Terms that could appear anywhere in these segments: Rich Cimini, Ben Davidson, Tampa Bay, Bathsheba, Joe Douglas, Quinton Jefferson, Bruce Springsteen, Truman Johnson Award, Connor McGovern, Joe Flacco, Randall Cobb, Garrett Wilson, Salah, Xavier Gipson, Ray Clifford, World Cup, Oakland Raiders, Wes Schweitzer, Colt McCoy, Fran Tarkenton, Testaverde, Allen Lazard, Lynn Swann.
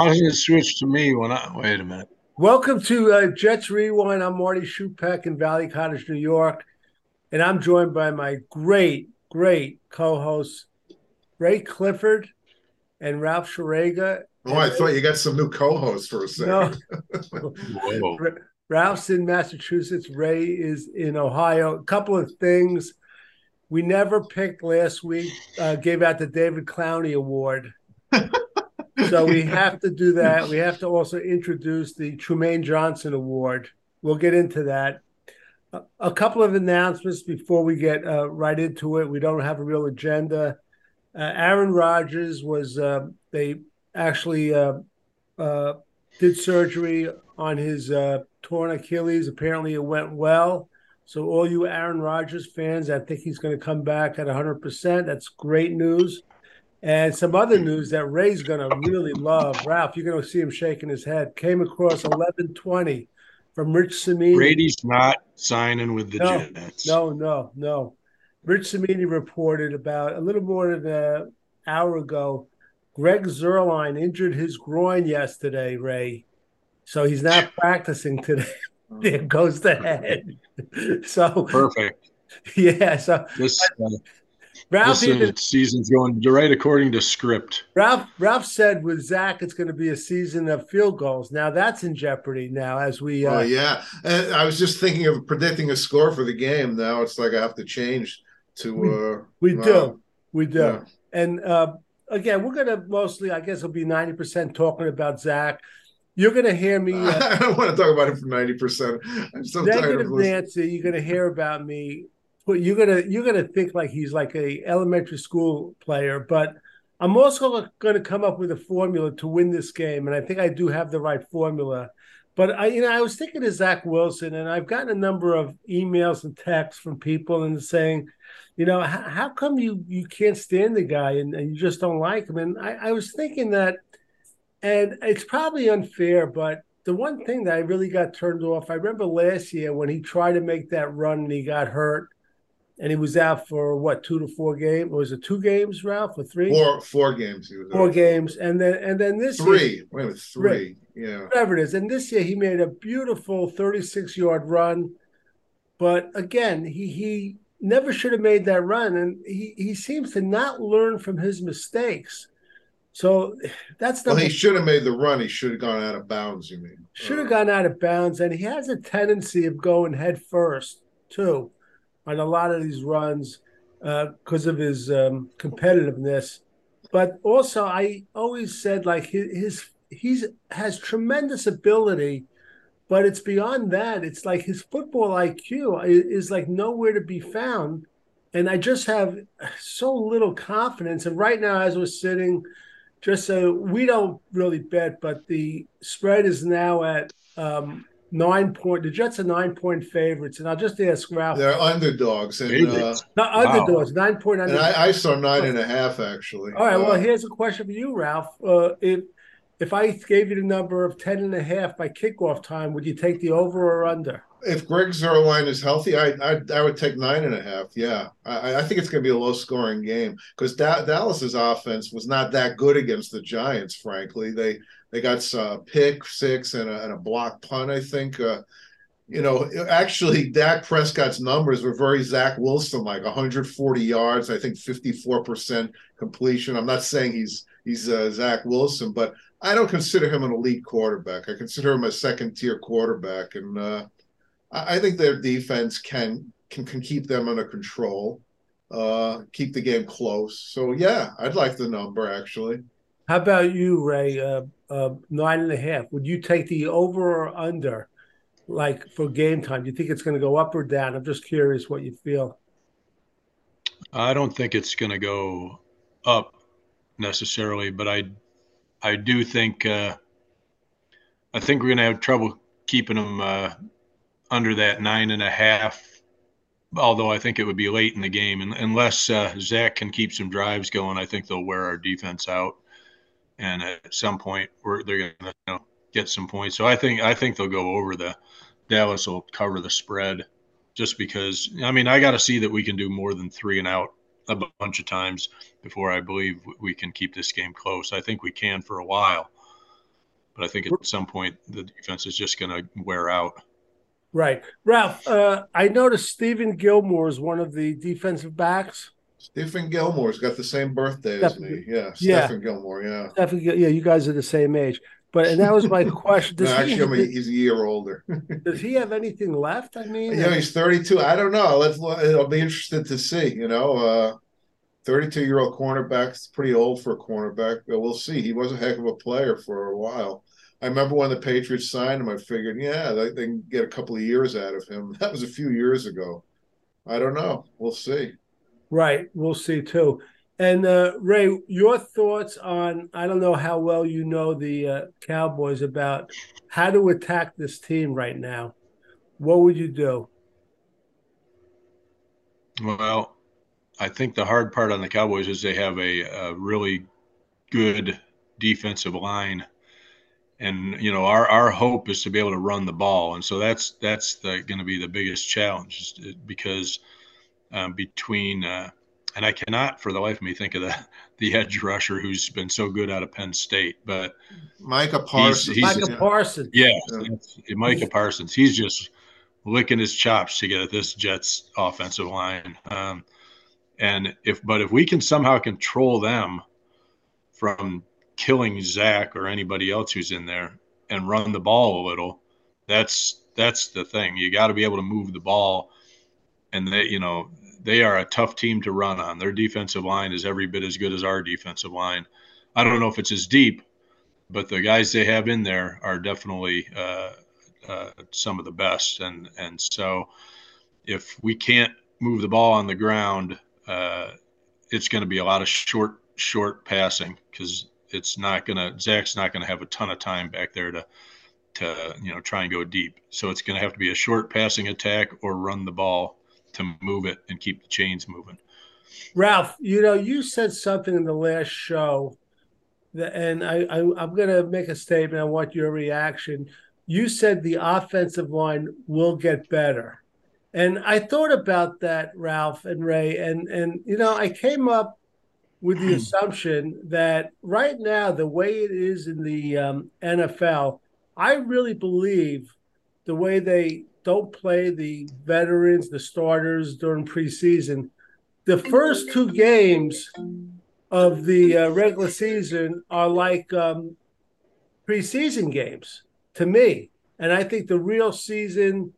How did it switch to me when I – wait a minute. Welcome to Jets Rewind. I'm Marty Shupak in Valley Cottage, New York, and I'm joined by my great, great co-hosts, Ray Clifford and Ralph Shurega. Oh, I thought you got some new co-hosts for a second. No. Ralph's in Massachusetts. Ray is in Ohio. A couple of things. We never picked last week, gave out the David Clowney Award. So we have to do that. We have to also introduce the Truman Johnson Award. We'll get into that. A couple of announcements before we get right into it. We don't have a real agenda. Aaron Rodgers was, they actually did surgery on his torn Achilles. Apparently it went well. So all you Aaron Rodgers fans, I think he's going to come back at 100%. That's great news. And some other news that Ray's going to really love. Ralph, you're going to see him shaking his head. Came across 1120 from Rich Cimini. Brady's not signing with the Jets. No. Rich Cimini reported about a little more than an hour ago, Greg Zerline injured his groin yesterday, Ray. So he's not practicing today. There goes the head. So perfect. Yeah. So just, Ralph, this season's going right according to script. Ralph said with Zach, it's going to be a season of field goals. Now that's in jeopardy now as we. Oh, yeah. I was just thinking of predicting a score for the game. Now it's like I have to change to. We do. Yeah. And again, we're going to mostly, I guess it'll be 90% talking about Zach. You're going to hear me. I don't want to talk about it for 90%. I'm so tired of listening. Nancy, you're going to hear about me. But you're gonna think like he's like a elementary school player, but I'm also gonna come up with a formula to win this game, and I think I do have the right formula. But I was thinking of Zach Wilson, and I've gotten a number of emails and texts from people and saying, you know, how come you can't stand the guy and you just don't like him? And I was thinking that, and it's probably unfair, but the one thing that I really got turned off, I remember last year when he tried to make that run and he got hurt. And he was out for, what, 2 to 4 games? Was it 2 games, Ralph, or 3? Four games. He was four out. Games. And then this year. Wait, three. Yeah. Whatever it is. And this year he made a beautiful 36-yard run. But, again, he never should have made that run. And he seems to not learn from his mistakes. So that's not. Well, he should have made the run. He should have gone out of bounds, you mean. Should have gone out of bounds. And he has a tendency of going head first, too, on a lot of these runs because of his competitiveness. But also I always said like he has tremendous ability, but it's beyond that. It's like his football IQ is like nowhere to be found. And I just have so little confidence. And right now as we're sitting, just so we don't really bet, but the spread is now at – 9-point. The Jets are 9-point favorites, and I'll just ask Ralph. They're underdogs, and underdogs. 9-point. And I saw 9.5 actually. All right. Well, here's a question for you, Ralph. If I gave you the number of 10.5 by kickoff time, would you take the over or under? If Greg Zerline is healthy, I would take 9.5. Yeah, I think it's going to be a low scoring game because Dallas's offense was not that good against the Giants. Frankly, they got a pick six and a block punt. I think, actually Dak Prescott's numbers were very Zach Wilson, like 140 yards. I think 54% completion. I'm not saying he's Zach Wilson, but I don't consider him an elite quarterback. I consider him a second tier quarterback, and I think their defense can keep them under control, keep the game close. So, yeah, I'd like the number, actually. How about you, Ray? 9.5. Would you take the over or under, like, for game time? Do you think it's going to go up or down? I'm just curious what you feel. I don't think it's going to go up necessarily, but I do think I think we're going to have trouble keeping them under that 9.5, although I think it would be late in the game. And unless Zach can keep some drives going, I think they'll wear our defense out. And at some point, they're going to get some points. So I think they'll go over. The Dallas will cover the spread just because, I mean, I got to see that we can do more than 3 and out a bunch of times before I believe we can keep this game close. I think we can for a while. But I think at some point the defense is just going to wear out. Right. Ralph, I noticed Stephen Gilmore is one of the defensive backs. Stephen Gilmore's got the same birthday as me. Yeah. Stephen Gilmore, yeah. Yeah, you guys are the same age. But and that was my question. He's a year older. Does he have anything left? I mean, yeah, he's 32. I don't know. It'll be interesting to see. 32-year-old cornerback. It's pretty old for a cornerback, but we'll see. He was a heck of a player for a while. I remember when the Patriots signed him, I figured, they can get a couple of years out of him. That was a few years ago. I don't know. We'll see. Right. We'll see, too. And, Ray, your thoughts on, I don't know how well you know the Cowboys, about how to attack this team right now. What would you do? Well, I think the hard part on the Cowboys is they have a really good defensive line. And, our hope is to be able to run the ball. And so that's going to be the biggest challenge, because and I cannot for the life of me think of the edge rusher who's been so good out of Penn State, but Micah Parsons. Micah Parsons. He's just licking his chops to get at this Jets offensive line. But if we can somehow control them from killing Zach or anybody else who's in there and run the ball a little, that's the thing. You got to be able to move the ball, and they are a tough team to run on. Their defensive line is every bit as good as our defensive line. I don't know if it's as deep, but the guys they have in there are definitely some of the best. And so if we can't move the ball on the ground, it's going to be a lot of short passing, because Zach's not going to have a ton of time back there to try and go deep. So it's going to have to be a short passing attack or run the ball to move it and keep the chains moving. Ralph, you said something in the last show, I'm going to make a statement. I want your reaction. You said the offensive line will get better. And I thought about that, Ralph and Ray, and I came up with the assumption that right now, the way it is in the NFL, I really believe the way they don't play the veterans, the starters during preseason, the first two games of the regular season are like preseason games to me. And I think the real season,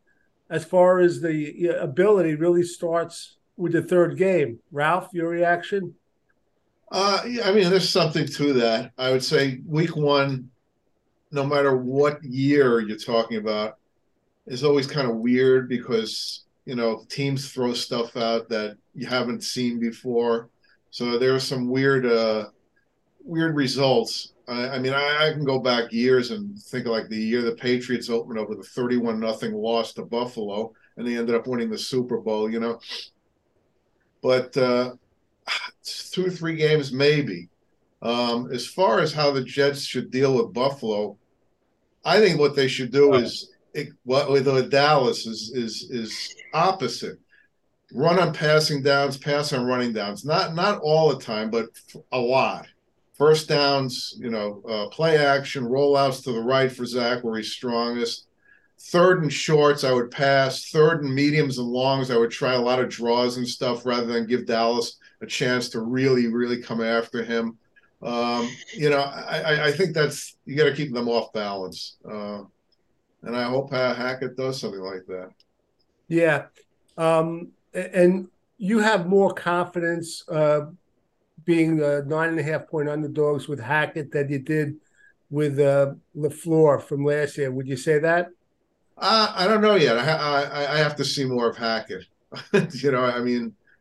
as far as the ability, really starts with the third game. Ralph, your reaction? There's something to that. I would say week one, no matter what year you're talking about, is always kind of weird, because, teams throw stuff out that you haven't seen before. So there are some weird results. I can go back years and think of like the year the Patriots opened up with a 31-0 loss to Buffalo, and they ended up winning the Super Bowl, But 2 or 3 games maybe. As far as how the Jets should deal with Buffalo, I think what they should do is with Dallas is opposite. Run on passing downs, pass on running downs. Not all the time, but a lot. First downs, play action, rollouts to the right for Zach where he's strongest. Third and shorts, I would pass. Third and mediums and longs, I would try a lot of draws and stuff rather than give Dallas a chance to really, really come after him. I think that's, you got to keep them off balance. And I hope Hackett does something like that. Yeah. And you have more confidence being 9.5-point underdogs with Hackett than you did with LaFleur from last year. Would you say that? I don't know yet. I have to see more of Hackett. I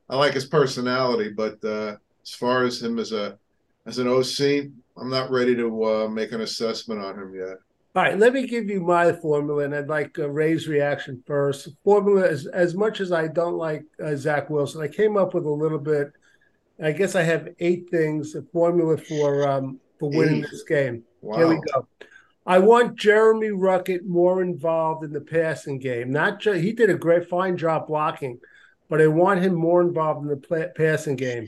like his personality, but as far as him as an OC, I'm not ready to make an assessment on him yet. All right, let me give you my formula, and I'd like Ray's reaction first. Formula, as much as I don't like Zach Wilson, I came up with a little bit. I guess I have 8 things, a formula for winning this game. Wow. Here we go. I want Jeremy Ruckett more involved in the passing game. He did a fine job blocking, but I want him more involved in the passing game.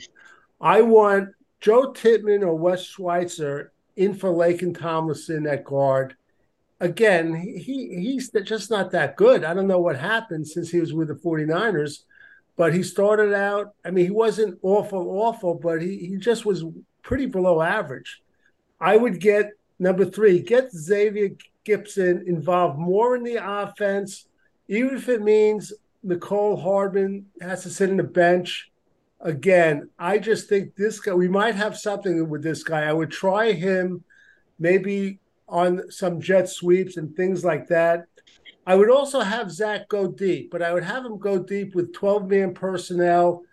I want Joe Tippmann or Wes Schweitzer in for Laken Tomlinson at guard. Again, he's just not that good. I don't know what happened since he was with the 49ers, but he started out, I mean, he wasn't awful, but he just was pretty below average. I would get, number three, get Xavier Gipson involved more in the offense, even if it means Mecole Hardman has to sit in the bench. Again, I just think this guy, we might have something with this guy. I would try him maybe on some jet sweeps and things like that. I would also have Zach go deep, but I would have him go deep with 12-man personnel,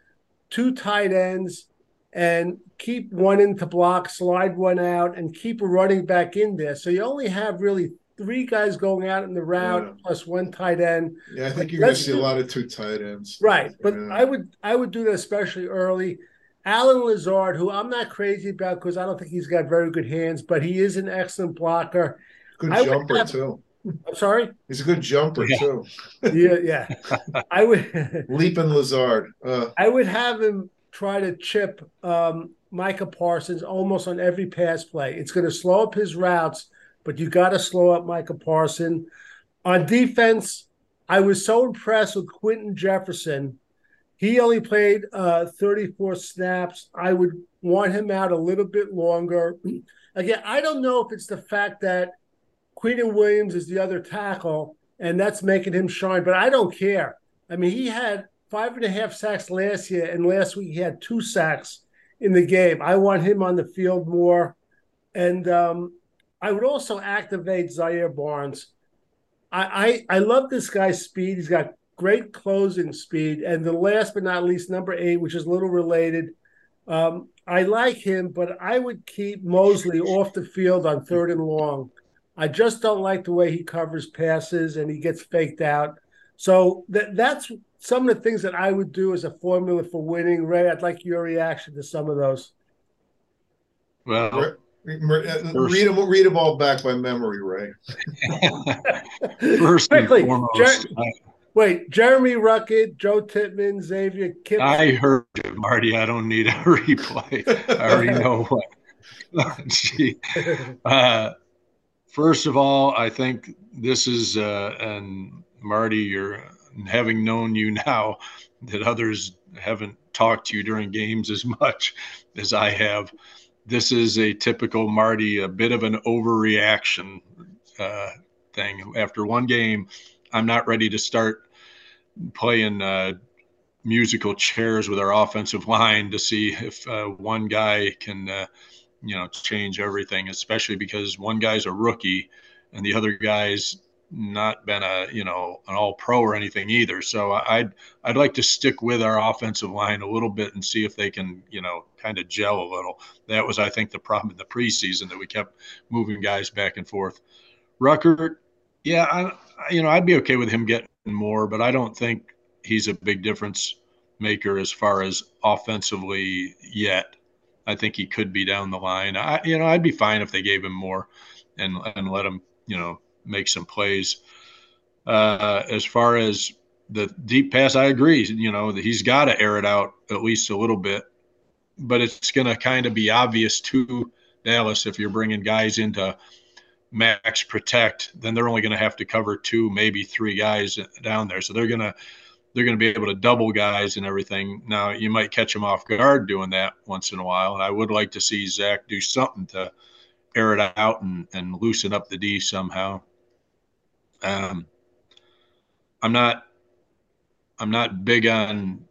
two tight ends, and keep one in to block, slide one out, and keep a running back in there. So you only have really three guys going out in the round plus one tight end. Yeah, I think you're going to see a lot of two tight ends. Right, but yeah. I would do that especially early. Allen Lazard, who I'm not crazy about because I don't think he's got very good hands, but he is an excellent blocker. Good jumper, too. I'm sorry? He's a good jumper, too. Yeah. I would Leaping Lazard. I would have him try to chip Micah Parsons almost on every pass play. It's going to slow up his routes, but you got to slow up Micah Parsons. On defense, I was so impressed with Quinton Jefferson. He only played 34 snaps. I would want him out a little bit longer. Again, I don't know if it's the fact that Quinton Williams is the other tackle, and that's making him shine, but I don't care. I mean, he had 5.5 sacks last year, and last week he had 2 sacks in the game. I want him on the field more. And I would also activate Zaire Barnes. I love this guy's speed. He's got great closing speed. And the last but not least, number 8, which is a little related, I like him, but I would keep Mosley off the field on 3rd and long. I just don't like the way he covers passes and he gets faked out. So that's some of the things that I would do as a formula for winning. Ray, I'd like your reaction to some of those. Well, read them all back by memory, Ray. First and foremost. Jeremy Ruckett, Joe Tippmann, Xavier Gipson. I heard it, Marty. I don't need a replay. I already know what. First of all, I think this is, and Marty, you're having known you now that others haven't talked to you during games as much as I have. This is a typical Marty, a bit of an overreaction thing. After one game, I'm not ready to start playing musical chairs with our offensive line to see if one guy can change everything, especially because one guy's a rookie and the other guy's not been an all-pro or anything either. So I'd like to stick with our offensive line a little bit and see if they can, kind of gel a little. That was, I think, the problem in the preseason that we kept moving guys back and forth. Ruckert, yeah, I'd be okay with him getting more, but I don't think he's a big difference maker as far as offensively yet. I think he could be down the line. I'd be fine if they gave him more and let him, make some plays. As far as the deep pass, I agree, that he's got to air it out at least a little bit. But it's going to kind of be obvious to Dallas if you're bringing guys into max protect, then they're only going to have to cover 2, maybe 3 guys down there. So they're going to be able to double guys and everything. Now, you might catch them off guard doing that once in a while, and I would like to see Zach do something to air it out and loosen up the D somehow. I'm not big on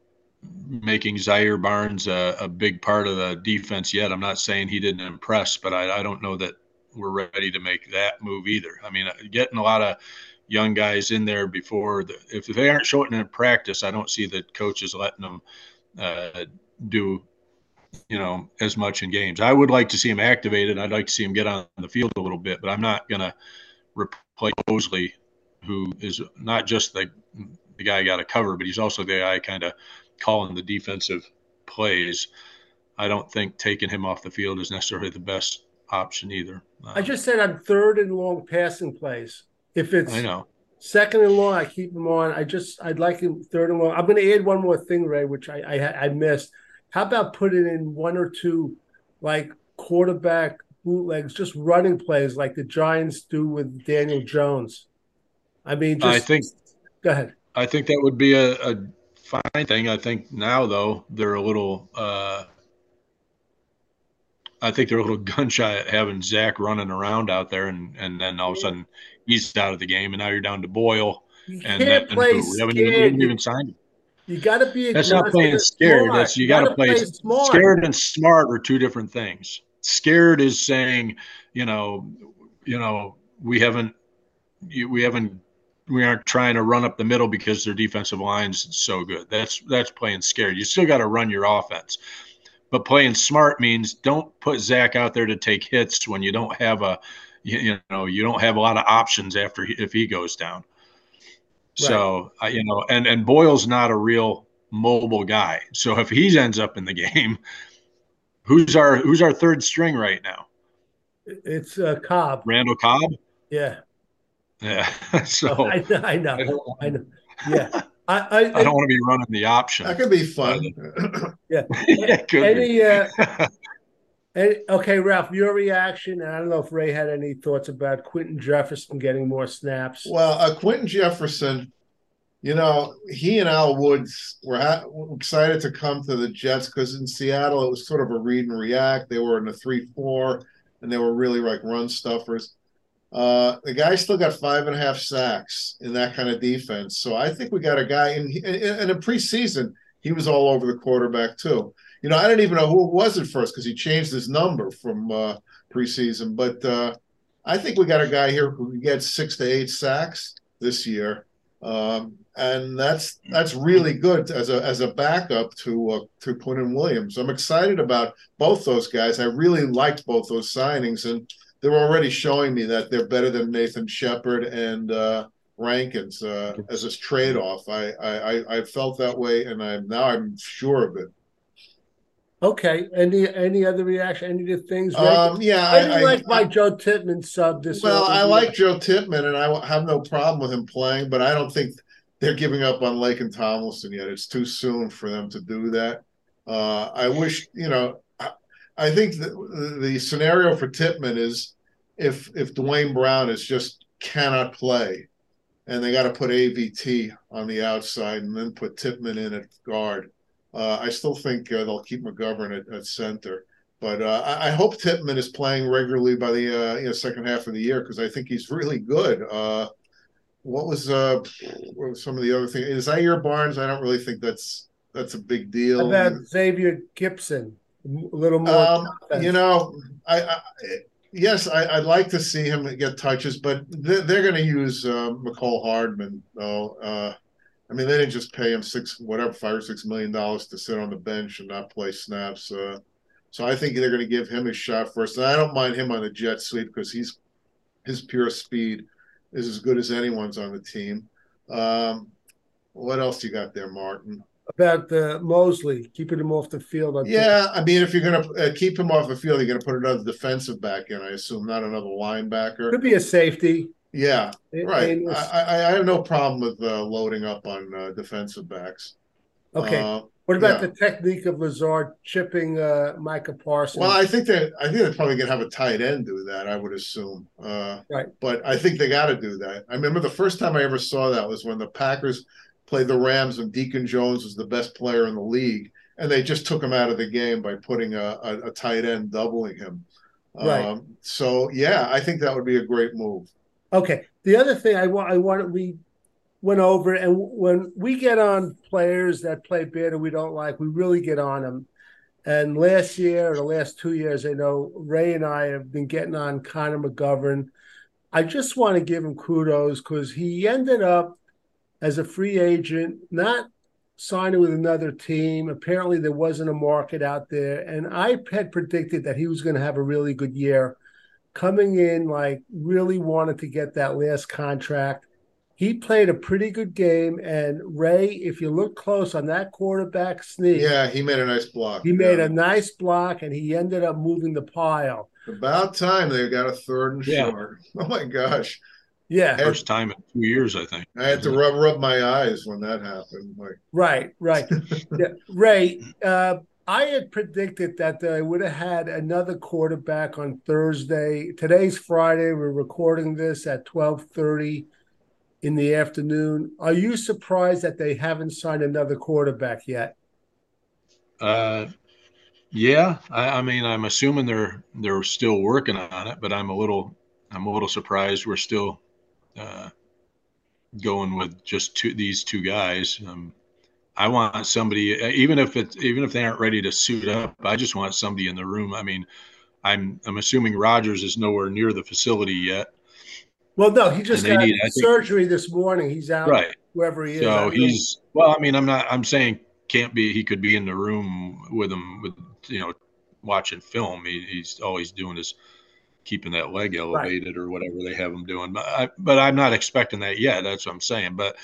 making Zaire Barnes a big part of the defense yet. I'm not saying he didn't impress, but I don't know that we're ready to make that move either. I mean, getting a lot of young guys in there before if they aren't showing in practice, I don't see the coaches letting them do, as much in games. I would like to see him activated. I'd like to see him get on the field a little bit, but I'm not going to replace Mosley, who is not just the guy got to cover, but he's also the guy kind of calling the defensive plays. I don't think taking him off the field is necessarily the best option either. I just said on 3rd and long passing plays. If it's 2nd and long, I keep him on. I'd like him 3rd and long. I'm going to add one more thing, Ray, which I missed. How about putting in 1 or 2 like quarterback bootlegs, just running plays like the Giants do with Daniel Jones. I mean, just go ahead. I think that would be a fine thing. I think now, though, they're a little I think they're a little gun shy at having Zach running around out there, and then all of a sudden he's out of the game, and now you're down to Boyle. You can't play scared. You haven't even signed him. You got to be. That's not playing scared. That's you got to play smart. Scared and smart are two different things. Scared is saying, we aren't trying to run up the middle because their defensive line's so good. That's playing scared. You still got to run your offense. But playing smart means don't put Zach out there to take hits when you don't have a lot of options after if he goes down. Right. So and Boyle's not a real mobile guy. So if he ends up in the game, who's our third string right now? It's Cobb. Randall Cobb. Yeah. Yeah. So I know. Yeah. I don't want to be running the option. That could be fun. Yeah. Okay, Ralph, your reaction, and I don't know if Ray had any thoughts about Quinton Jefferson getting more snaps. Well, Quinton Jefferson, he and Al Woods were excited to come to the Jets because in Seattle it was sort of a read and react. They were in the 3-4, and they were really like run stuffers. The guy still got 5.5 sacks in that kind of defense. So I think we got a guy, and in preseason, he was all over the quarterback too. I didn't even know who it was at first because he changed his number from preseason. But I think we got a guy here who gets 6 to 8 sacks this year, and that's really good as a backup to Quinton Williams. I'm excited about both those guys. I really liked both those signings, and they're already showing me that they're better than Nathan Shepard and Rankins as a trade-off. I felt that way, and I'm sure of it. Okay. Any other reaction? Any other things? I like my Joe Tippmann sub this. Well, I like Joe Tippmann, and I have no problem with him playing, but I don't think they're giving up on Laken Tomlinson yet. It's too soon for them to do that. I wish, I think the scenario for Tippmann is if Dwayne Brown cannot play, and they got to put AVT on the outside and then put Tippmann in at guard. I still think they'll keep McGovern at center, but I hope Tippmann is playing regularly by the second half of the year because I think he's really good. What was some of the other things? Is Zaire Barnes? I don't really think that's a big deal. How about Xavier Gipson? A little more. I'd like to see him get touches, but they're going to use Mecole Hardman, though. They didn't just pay him $5 or $6 million to sit on the bench and not play snaps. So I think they're going to give him his shot first. And I don't mind him on the jet sweep because his pure speed is as good as anyone's on the team. What else you got there, Martin? About Mosley, keeping him off the field. If you're going to keep him off the field, you're going to put another defensive back in, I assume, not another linebacker. Could be a safety. Yeah, right. I have no problem with loading up on defensive backs. Okay. What about the technique of Lazard chipping Micah Parsons? Well, I think they're probably going to have a tight end do that, I would assume. Right. But I think they got to do that. I remember the first time I ever saw that was when the Packers – played the Rams when Deacon Jones was the best player in the league, and they just took him out of the game by putting a tight end doubling him. Right. I think that would be a great move. Okay. The other thing we went over, and when we get on players that play bad and we don't like, we really get on them. And last year or the last 2 years, I know Ray and I have been getting on Connor McGovern. I just want to give him kudos because he ended up as a free agent, not signing with another team. Apparently there wasn't a market out there. And I had predicted that he was going to have a really good year. Coming in, really wanted to get that last contract. He played a pretty good game. And, Ray, if you look close on that quarterback sneak. Yeah, he made a nice block. He made a nice block, and he ended up moving the pile. About time they got a third and short. Oh, my gosh. Yeah, first time in 2 years, I think. I had to rub my eyes when that happened. Right. Yeah, Ray, I had predicted that they would have had another quarterback on Thursday. Today's Friday. We're recording this at 12:30 in the afternoon. Are you surprised that they haven't signed another quarterback yet? Yeah. I mean, I'm assuming they're still working on it, but I'm a little surprised we're still going with just these two guys. I want somebody, even if they aren't ready to suit up, I just want somebody in the room. I mean, I'm assuming Rodgers is nowhere near the facility yet. Well, no, he just got surgery this morning. He's out, right, wherever he is. So he's, well, I mean, I'm saying can't be, he could be in the room with him, with, you know, watching film. He's all he's doing is keeping that leg elevated, right, or whatever they have him doing. But I'm not expecting that yet. That's what I'm saying. But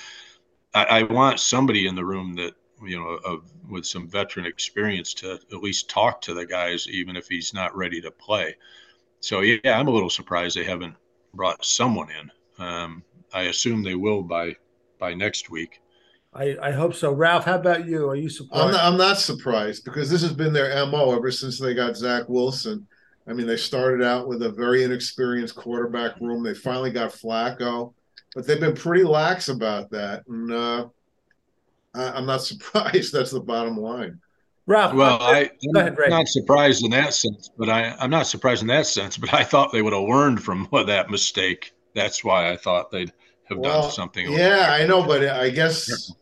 I want somebody in the room that, you know, with some veteran experience to at least talk to the guys, even if he's not ready to play. So, yeah, I'm a little surprised they haven't brought someone in. I assume they will by next week. I hope so. Ralph, how about you? Are you surprised? I'm not surprised, because this has been their MO ever since they got Zach Wilson. I mean, they started out with a very inexperienced quarterback room. They finally got Flacco. But they've been pretty lax about that, and I'm not surprised. That's the bottom line. Ralph, well, I'm not surprised in that sense, but I'm not surprised in that sense. But I thought they would have learned from that mistake. That's why I thought they'd have done something. Yeah, I know, but I guess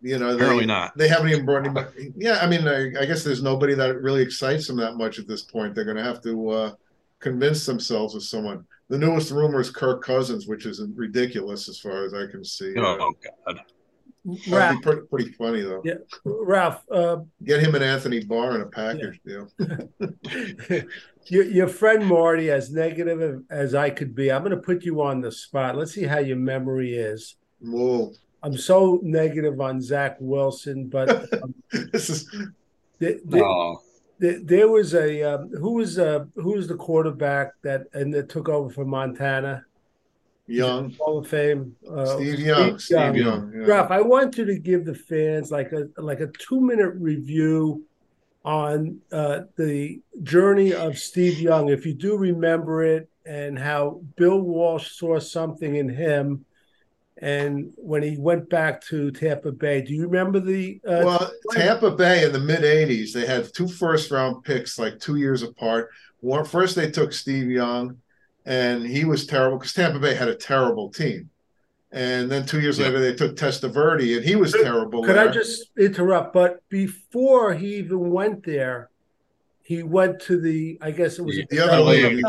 you know, apparently not. They haven't even brought anybody. Yeah, I mean, I guess there's nobody that really excites them that much at this point. They're going to have to convince themselves of someone. The newest rumor is Kirk Cousins, which is ridiculous as far as I can see. Oh, God. Ralph, pretty funny, though. Yeah. Ralph. Get him and Anthony Barr in a package deal. Your friend Marty, as negative as I could be, I'm going to put you on the spot. Let's see how your memory is. Whoa. I'm so negative on Zach Wilson, but this is There was a who was the quarterback that took over for Montana? Young. Hall of Fame. Steve Young. Yeah. Ralph, I want you to give the fans like a 2-minute review on the journey of Steve Young, if you do remember it, and how Bill Walsh saw something in him. And when he went back to Tampa Bay, do you remember the Tampa Bay in the mid-'80s, they had 2 first-round picks like 2 years apart. First, they took Steve Young, and he was terrible because Tampa Bay had a terrible team. And then 2 years later, they took Testaverde, and he was terrible. Could I just interrupt? But before he even went there, he went to the – I guess it was – the other league.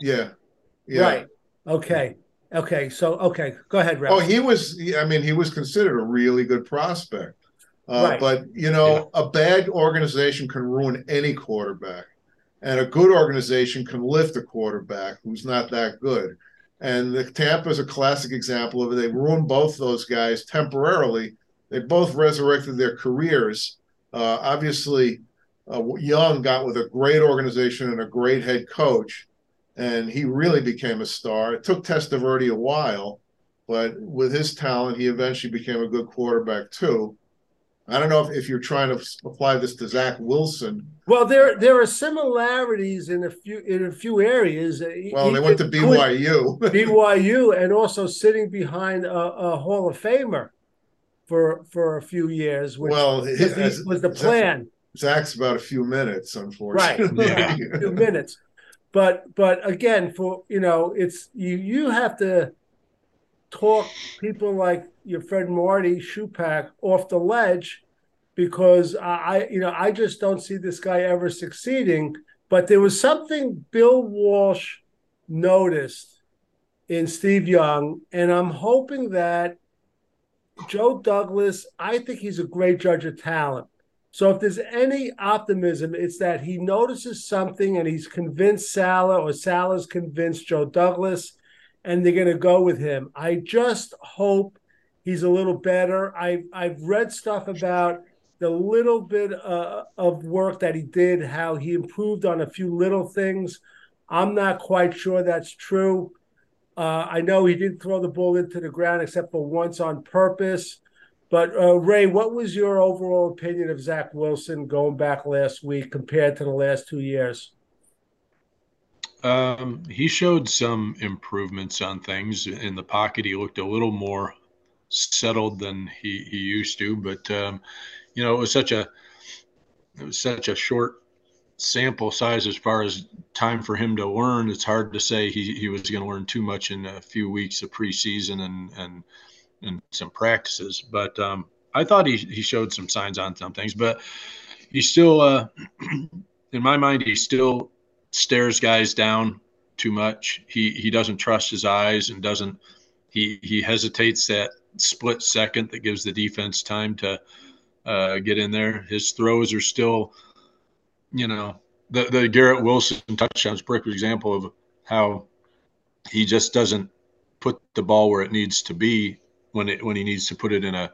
Yeah. Right. Okay. Okay, go ahead, Ralph. Oh, he was considered a really good prospect. Right. But, you know, a bad organization can ruin any quarterback. And a good organization can lift a quarterback who's not that good. And the Tampa's a classic example of it. They ruined both those guys temporarily. They both resurrected their careers. Obviously, Young got with a great organization and a great head coach, and he really became a star. It took Testaverde a while, but with his talent, he eventually became a good quarterback too. I don't know if you're trying to apply this to Zach Wilson. Well, there are similarities in a few areas. Well, they went to BYU. BYU, and also sitting behind a Hall of Famer for a few years, which was the plan. Zach's about a few minutes, unfortunately. Right, a few minutes. But again, for, you know, it's you have to talk people like your friend Marty Shupak off the ledge, because I just don't see this guy ever succeeding. But there was something Bill Walsh noticed in Steve Young, and I'm hoping that Joe Douglas, I think he's a great judge of talent. So if there's any optimism, it's that he notices something and he's convinced Salah, or Salah's convinced Joe Douglas, and they're going to go with him. I just hope he's a little better. I've read stuff about the little bit of work that he did, how he improved on a few little things. I'm not quite sure that's true. I know he didn't throw the ball into the ground except for once on purpose. But, Ray, what was your overall opinion of Zach Wilson going back last week compared to the last 2 years? He showed some improvements on things in the pocket. He looked a little more settled than he used to, but you know, it was such a short sample size as far as time for him to learn. It's hard to say he was going to learn too much in a few weeks of preseason and some practices. But I thought he showed some signs on some things, but he's still, in my mind, he still stares guys down too much. He doesn't trust his eyes and doesn't he hesitates that split second that gives the defense time to get in there. His throws are still, you know, the Garrett Wilson touchdown's a perfect example of how he just doesn't put the ball where it needs to be when he needs to put it in a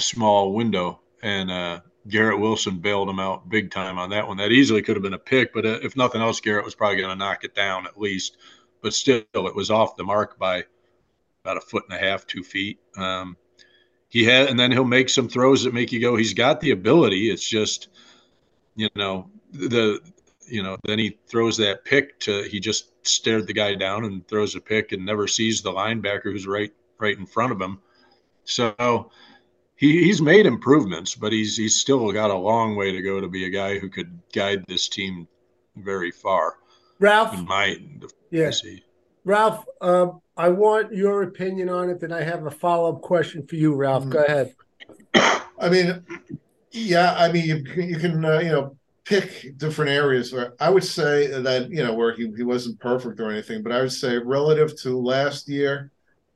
small window. And Garrett Wilson bailed him out big time on that one. That easily could have been a pick, but if nothing else, Garrett was probably going to knock it down at least. But still, it was off the mark by about 1.5 feet, 2 feet. And then he'll make some throws that make you go, he's got the ability. It's just, then he throws that pick he just stared the guy down and throws a pick and never sees the linebacker who's right in front of him. So he's made improvements, but he's still got a long way to go to be a guy who could guide this team very far. Ralph, I want your opinion on it. Then I have a follow-up question for you, Ralph. Mm-hmm. Go ahead. You can pick different areas where I would say that, where he wasn't perfect or anything, but I would say relative to last year,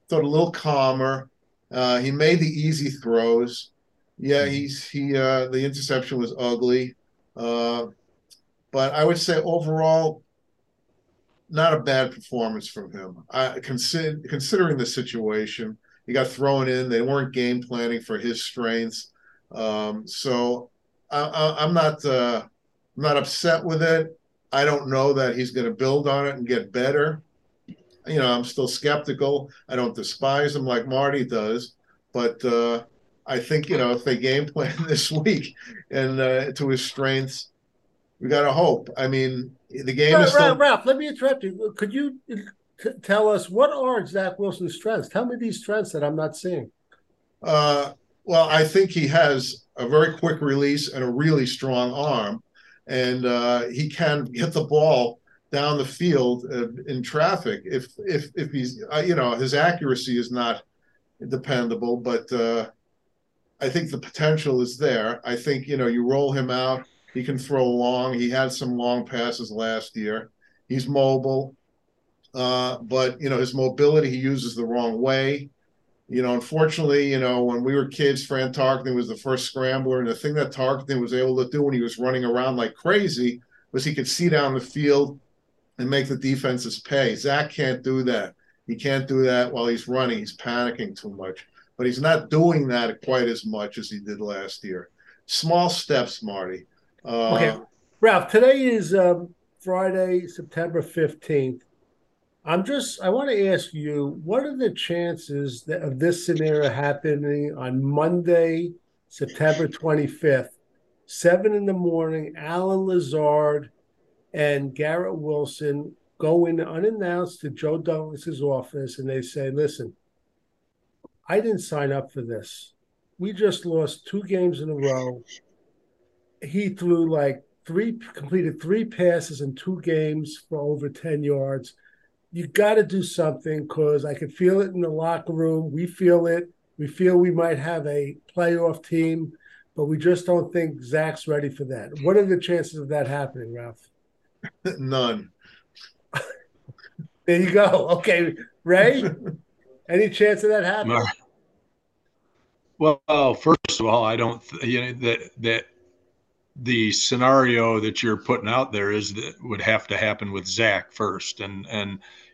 thought a little calmer. He made the easy throws. Yeah, the interception was ugly, but I would say overall, not a bad performance from him. Considering the situation, he got thrown in. They weren't game planning for his strengths, so I'm not upset with it. I don't know that he's going to build on it and get better. I'm still skeptical. I don't despise him like Marty does, but I think, if they game plan this week and to his strengths, we got to hope. I mean, the game is still... Ralph, let me interrupt you. Could you tell us what are Zach Wilson's strengths? Tell me these strengths that I'm not seeing. Well, I think he has a very quick release and a really strong arm, and he can get the ball down the field in traffic. If he's, his accuracy is not dependable, but I think the potential is there. I think, you roll him out, he can throw long. He had some long passes last year. He's mobile, but, his mobility, he uses the wrong way. Unfortunately, when we were kids, Fran Tarkenton was the first scrambler, and the thing that Tarkenton was able to do when he was running around like crazy was he could see down the field and make the defenses pay. Zach can't do that. He can't do that while he's running. He's panicking too much. But he's not doing that quite as much as he did last year. Small steps, Marty. Okay. Ralph, today is Friday, September 15th. I want to ask you, what are the chances of this scenario happening on Monday, September 25th? 7 a.m, Allen Lazard and Garrett Wilson go in unannounced to Joe Douglas's office, and they say, listen, I didn't sign up for this. We just lost 2 games in a row. He threw completed 3 passes in 2 games for over 10 yards. You got to do something because I could feel it in the locker room. We feel it. We feel we might have a playoff team, but we just don't think Zach's ready for that. What are the chances of that happening, Ralph? None. There you go. Okay, Ray, any chance of that happening? Well, first of all, I don't that the scenario that you're putting out there is that would have to happen with Zach first, and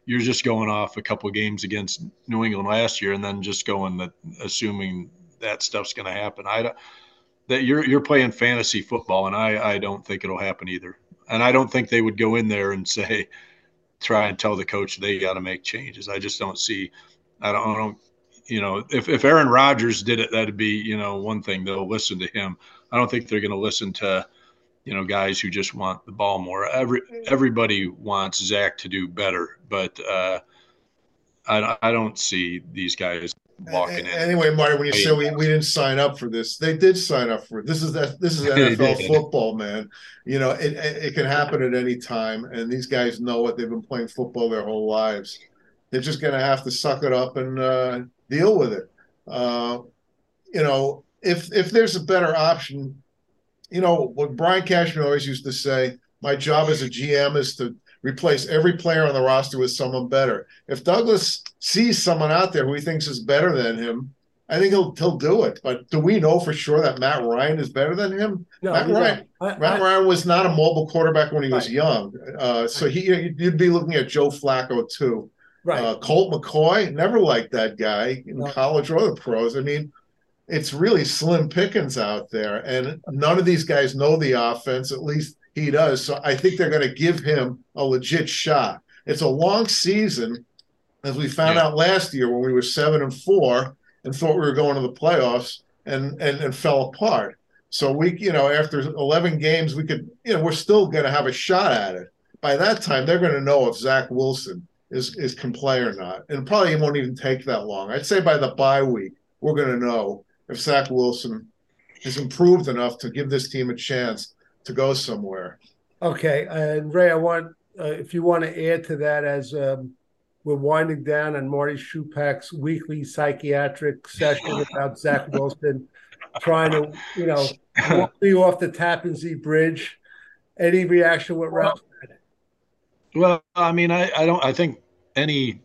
you're just going off a couple of games against New England last year, and then just going assuming that stuff's going to happen. That you're playing fantasy football, and I don't think it'll happen either. And I don't think they would go in there and try and tell the coach they got to make changes. I just don't see. I don't you know, if Aaron Rodgers did it, that'd be, you know, one thing. They'll listen to him. I don't think they're going to listen to, you know, guys who just want the ball more. Everybody wants Zach to do better, but I don't see these guys walking in. Anyway, Marty, when you say we didn't sign up for this, they did sign up for it. This is NFL football, man. You know, it can happen at any time, and these guys know what they've been playing football their whole lives. They're just going to have to suck it up and deal with it. You know, if there's a better option, you know, what Brian Cashman always used to say, my job as a GM is to replace every player on the roster with someone better. If Douglas sees someone out there who he thinks is better than him, I think he'll do it. But do we know for sure that Matt Ryan is better than him? No, Matt Ryan was not a mobile quarterback when he was young. So you'd be looking at Joe Flacco too. Right. Colt McCoy, never liked that guy in college or the pros. I mean, it's really slim pickings out there, and none of these guys know the offense, at least he does. So I think they're going to give him a legit shot. It's a long season, as we found out last year when we were 7-4 and thought we were going to the playoffs and fell apart. So we, you know, after 11 games, we could, you know, we're still going to have a shot at it. By that time, they're going to know if Zach Wilson is can play or not, and probably won't even take that long. I'd say by the bye week, we're going to know if Zach Wilson has improved enough to give this team a chance to go somewhere. Okay, and Ray, I want if you want to add to that as we're winding down on Marty Shupak's weekly psychiatric session about Zach Wilson trying to, you know, walk me off the Tappan Zee Bridge. Any reaction with Ralph? Well, I mean, I think any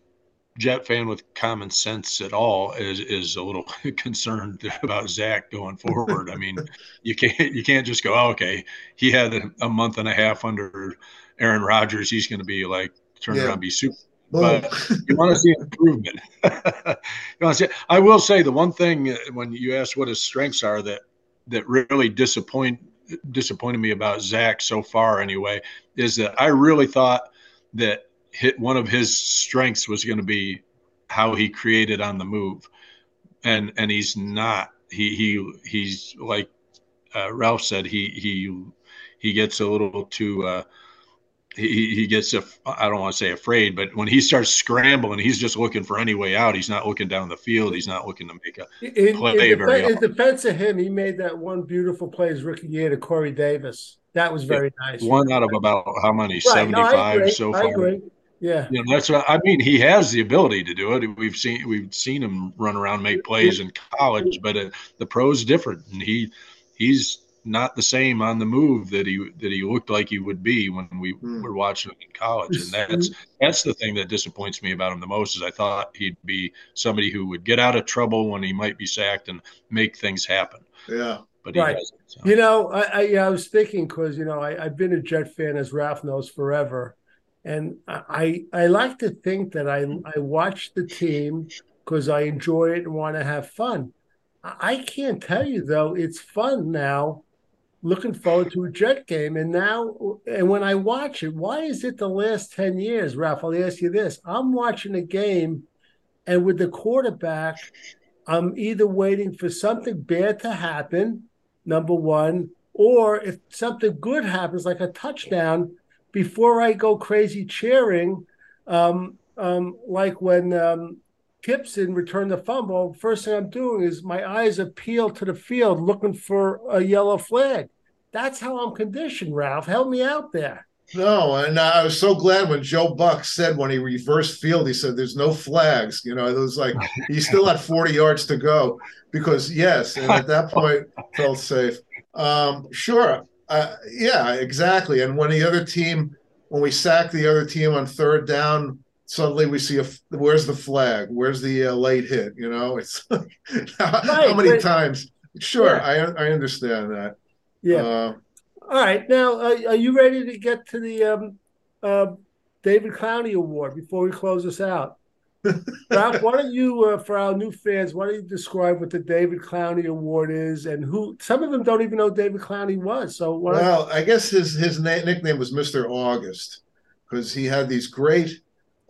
Jet fan with common sense at all is a little concerned about Zach going forward. I mean, you can't just go, oh, okay, he had a month and a half under Aaron Rodgers, he's going to be like turn around and be super. But you want to see improvement. I will say the one thing when you asked what his strengths are that really disappointed me about Zach so far anyway is that I really thought that one of his strengths was going to be how he created on the move. And he's not, he's like Ralph said, he gets a little too, he gets, I don't want to say afraid, but when he starts scrambling, he's just looking for any way out. He's not looking down the field. He's not looking to make a play very often. In defense of him, he made that one beautiful play his rookie year to Corey Davis. That was very nice. One out of about how many, 75 so far. I agree. Yeah, you know, that's what I mean. He has the ability to do it. We've seen him run around, make plays in college, but the pros different, and he's not the same on the move that he looked like he would be when we were watching him in college. And that's the thing that disappoints me about him the most is I thought he'd be somebody who would get out of trouble when he might be sacked and make things happen. Yeah. But he doesn't, so. You know, I was thinking because, you know, I've been a Jet fan, as Ralph knows, forever. And I like to think that I watch the team because I enjoy it and want to have fun. I can't tell you, though, it's fun now looking forward to a Jet game. And when I watch it, why is it the last 10 years, Ralph? I'll ask you this. I'm watching a game and with the quarterback, I'm either waiting for something bad to happen, number one, or if something good happens, like a touchdown, before I go crazy cheering, like when Gipson returned the fumble, first thing I'm doing is my eyes are peeled to the field looking for a yellow flag. That's how I'm conditioned, Ralph. Help me out there. No, and I was so glad when Joe Buck said when he reversed field, he said there's no flags. You know, it was like he still had 40 yards to go because, yes, and at that point felt safe. Sure. Yeah, exactly. And when the other team, when we sack the other team on third down, suddenly we see where's the flag? Where's the late hit? You know, it's like how many times? Sure, yeah. I understand that. Yeah. All right. Now, are you ready to get to the David Clowney Award before we close this out? Ralph, why don't you, for our new fans, why don't you describe what the David Clowney Award is and who – some of them don't even know David Clowney was. So I guess his nickname was Mr. August because he had these great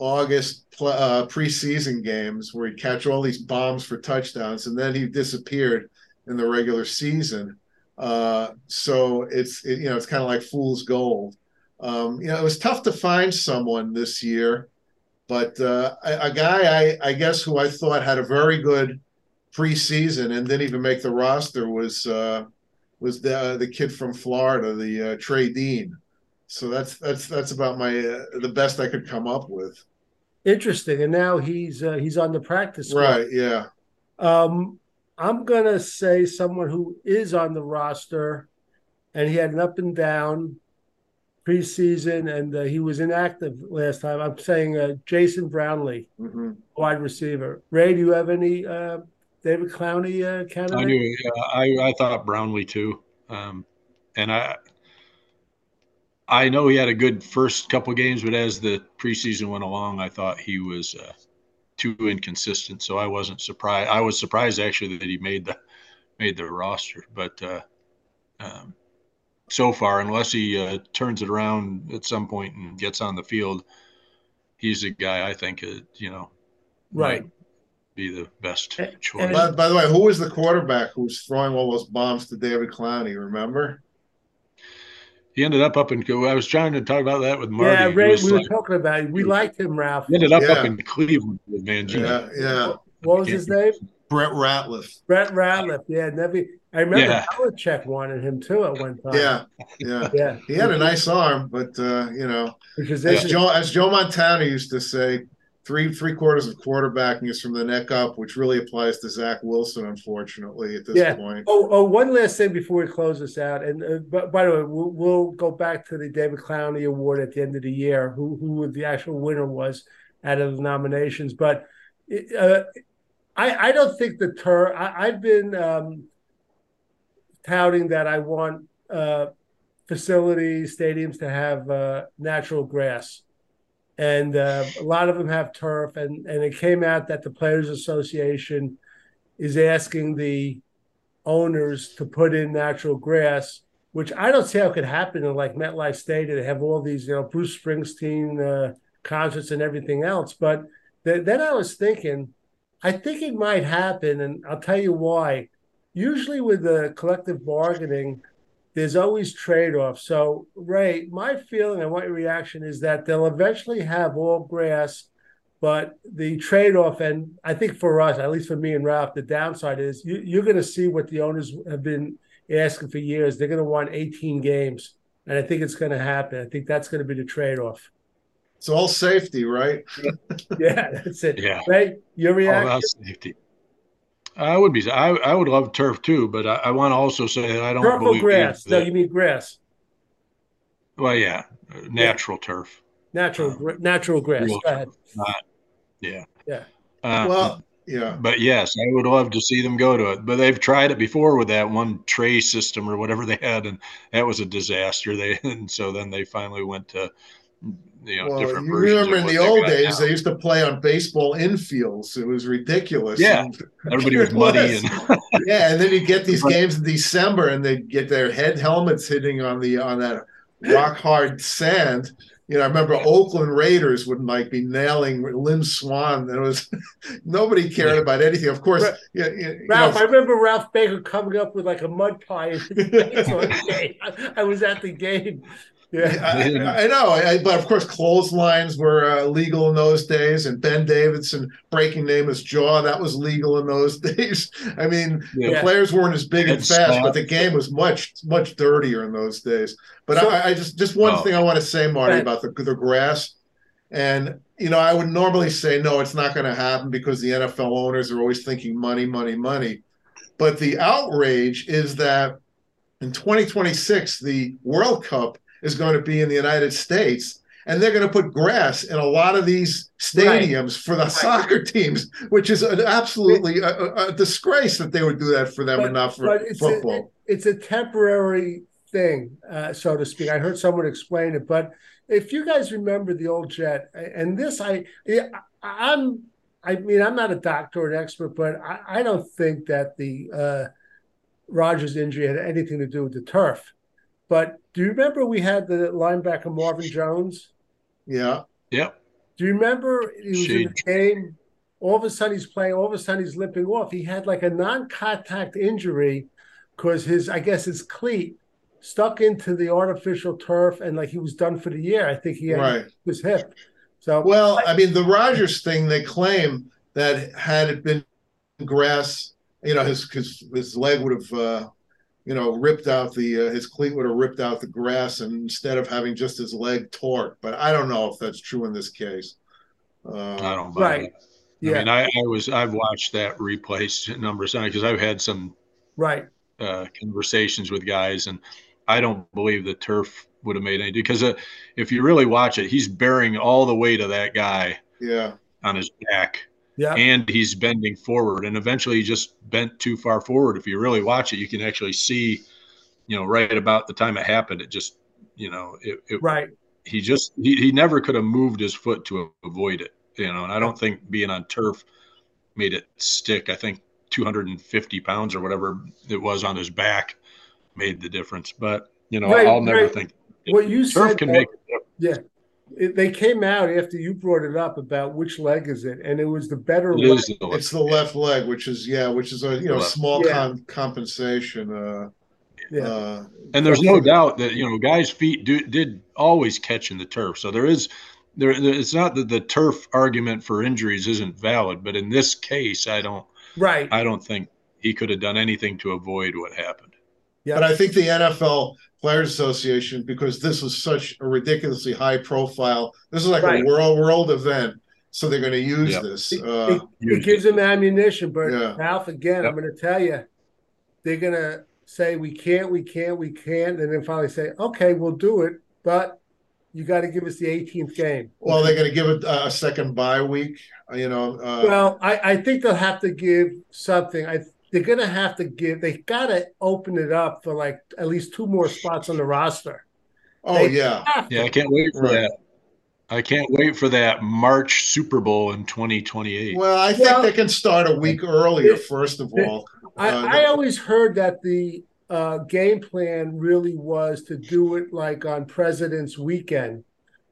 August preseason games where he'd catch all these bombs for touchdowns, and then he disappeared in the regular season. So it's kind of like fool's gold. It was tough to find someone this year, but a guy I guess who I thought had a very good preseason and didn't even make the roster was the kid from Florida, the Trey Dean. So that's about the best I could come up with. Interesting. And now he's on the practice squad. Right. Yeah. I'm going to say someone who is on the roster, and he had an up and down preseason, and he was inactive last time. I'm saying Jason Brownlee, wide receiver. Ray, do you have any David Clowney candidate? I do. Yeah. I thought Brownlee too. And I know he had a good first couple games, but as the preseason went along, I thought he was too inconsistent. So I wasn't surprised. I was surprised actually that he made the roster, but so far, unless he turns it around at some point and gets on the field, he's a guy I think right be the best choice. And by the way, who was the quarterback who was throwing all those bombs to David Clowney? Remember? He ended up in – I was trying to talk about that with Marty. Yeah, Ray, we were talking about it. We liked him, Ralph. He ended up in Cleveland with Mangino. Yeah. What was his name? Brett Ratliff. Yeah. I remember Belichick wanted him, too, at one time. Yeah. He had a nice arm, but, as Joe Montana used to say, three-quarters of quarterbacking is from the neck up, which really applies to Zach Wilson, unfortunately, at this point. One last thing before we close this out. And by the way, we'll go back to the David Clowney Award at the end of the year, who the actual winner was out of the nominations. But I don't think the term – I've been touting that I want facilities, stadiums to have natural grass. And a lot of them have turf. And it came out that the Players Association is asking the owners to put in natural grass, which I don't see how it could happen in like MetLife Stadium. They have all these, Bruce Springsteen concerts and everything else. But then I was thinking, I think it might happen. And I'll tell you why. Usually with the collective bargaining, there's always trade-offs. So, Ray, my feeling and my reaction is that they'll eventually have all grass, but the trade-off, and I think for us, at least for me and Ralph, the downside is you're going to see what the owners have been asking for years. They're going to want 18 games, and I think it's going to happen. I think that's going to be the trade-off. It's all safety, right? Yeah, that's it. Yeah. Ray, your reaction? All about safety. I would love turf too, but I want to also say that I don't believe grass. That, no, you mean grass. Well, yeah, natural turf. Natural grass. Go ahead. But yes, I would love to see them go to it. But they've tried it before with that one tray system or whatever they had, and that was a disaster. So then they finally went to. Different you remember in the old days, they used to play on baseball infields. It was ridiculous. Yeah, everybody was muddy. And then you'd get these games in December, and they'd get their head helmets hitting on that rock-hard sand. I remember Oakland Raiders would be nailing Lynn Swann. It was nobody cared about anything. Of course, Ralph. I remember Ralph Baker coming up with a mud pie. I was at the game. Yeah, I know. But, of course, clotheslines were legal in those days, and Ben Davidson breaking Namath's jaw, that was legal in those days. I mean, the players weren't as big and fast, but the game was much, much dirtier in those days. But I just one thing I want to say, Marty, about the grass. And, I would normally say, no, it's not going to happen because the NFL owners are always thinking money, money, money. But the outrage is that in 2026, the World Cup is going to be in the United States, and they're going to put grass in a lot of these stadiums for the soccer teams, which is absolutely a disgrace that they would do that for them and not for football. It's a temporary thing, so to speak. I heard someone explain it, but if you guys remember the old Jet, and this, I'm not a doctor or an expert, but I don't think that the Rodgers injury had anything to do with the turf. But do you remember we had the linebacker Marvin Jones? Yeah. Yep. Do you remember he was in the game? All of a sudden he's playing. All of a sudden he's limping off. He had like a non-contact injury because his, I guess, his cleat stuck into the artificial turf, and like he was done for the year. I think he had his hip. So well, I mean, the Rodgers thing, they claim that had it been grass, you know, his leg would have, you know, ripped out the his cleat would have ripped out the grass, and instead of having just his leg torqued. But I don't know if that's true in this case. I don't buy it. Yeah. I mean, I've watched that replay numbers because I've had some conversations with guys, and I don't believe the turf would have made any difference, because if you really watch it, he's bearing all the weight of that guy on his back. Yeah. And he's bending forward, and eventually he just bent too far forward. If you really watch it, you can actually see, you know, right about the time it happened, it just, you know, he just, he never could have moved his foot to avoid it, you know, and I don't think being on turf made it stick. I think 250 pounds or whatever it was on his back made the difference, but you know, I'll never think what you turf said can make a difference. They came out after you brought it up about which leg is it, and it was the better leg. It's the left leg, which is a small compensation. And there's no doubt that guys' feet did always catch in the turf. So there is It's not that the turf argument for injuries isn't valid, but in this case, I don't think he could have done anything to avoid what happened. Yeah, but I think the NFL Players Association, because this was such a ridiculously high profile, this is like a world event, so they're going to use this. It gives them ammunition, but Ralph, again, I'm going to tell you, they're going to say we can't, and then finally say, okay, we'll do it, but you got to give us the 18th game. Well, they're going to give it a second bye week, you know. Well, I think they'll have to give something. They're going to have to give – they got to open it up for, like, at least two more spots on the roster. Oh, I can't wait for that. I can't wait for that March Super Bowl in 2028. Well, I think they can start a week earlier, first of all. I always heard that the game plan really was to do it, like, on President's Weekend.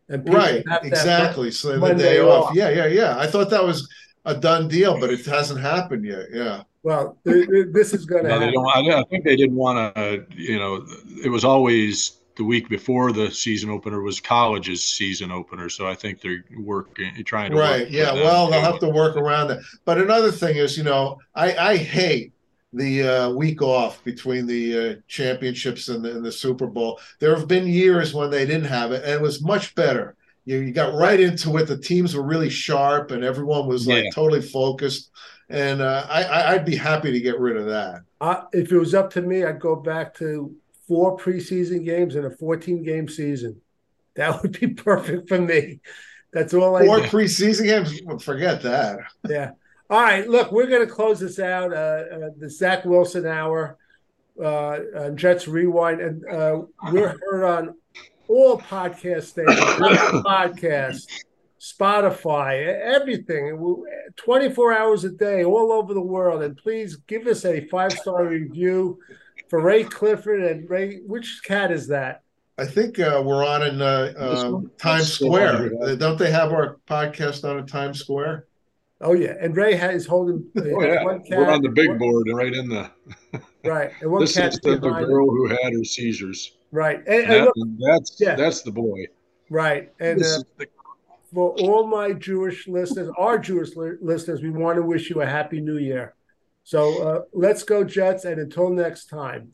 And exactly. So the day off. Yeah. I thought that was a done deal, but it hasn't happened yet, Well, this is going to happen. I think they didn't want to, it was always the week before the season opener was college's season opener. So I think they're trying to work. Right, yeah, well, they'll have to work around that. But another thing is, I hate the week off between the championships and the Super Bowl. There have been years when they didn't have it, and it was much better. You got right into it. The teams were really sharp, and everyone was, totally focused. And I'd be happy to get rid of that. If it was up to me, I'd go back to 4 preseason games and a 14-game season. That would be perfect for me. That's all I need. 4 preseason games? Forget that. Yeah. All right, look, we're going to close this out, the Zach Wilson Hour, Jets Rewind. And we're heard on all podcast stations, podcasts, Spotify, everything, 24 hours a day, all over the world. And please give us a 5-star review for Ray Clifford and Ray. Which cat is that? I think we're on in Times Square. Don't they have our podcast on in Times Square? Oh yeah, and Ray is holding. One cat. We're on the big board and right in the. And one cat is the girl who had her seizures. Right, and look, that's the boy. Right, and. For all my Jewish listeners, our Jewish listeners, we want to wish you a happy new year. So let's go Jets, and until next time.